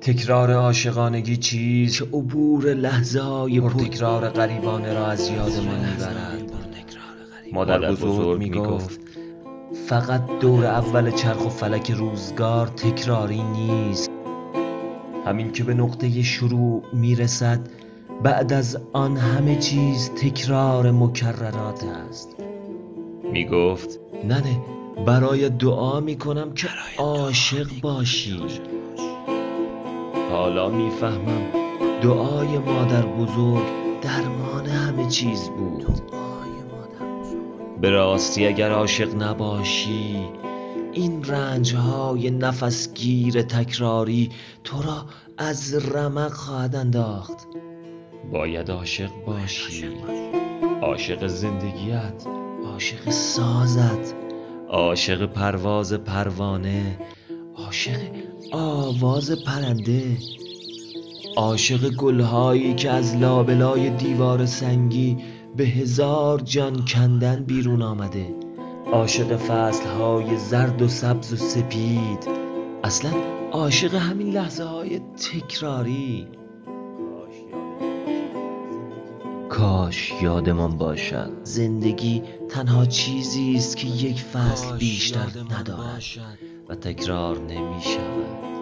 تکرار عاشقانگی چیز که عبور لحظه‌های پرتکرار غریبانه را از یادمان می‌برد. مادر بزرگ می‌گفت فقط دور اول چرخ و فلک روزگار تکراری نیست. همین که به نقطه شروع میرسد بعد از آن همه چیز تکرار مکررات است. میگفت ننه برای دعا میکنم که عاشق باشی. حالا میفهمم دعای مادر بزرگ درمان همه چیز بود. به راستی اگر عاشق نباشی این رنجهای نفسگیر تکراری تو را از رمق خواهد انداخت. باید عاشق باشی، عاشق زندگیت، عاشق سازت، عاشق پرواز پروانه، عاشق آواز پرنده، عاشق گلهایی که از لابلای دیوار سنگی به هزار جان کندن بیرون آمده، عاشق فصلهای زرد و سبز و سپید، اصلا عاشق همین لحظه های تکراری. کاش یادمان باشد زندگی تنها چیزی است که یک فصل بیشتر ندارد و تکرار نمی شود.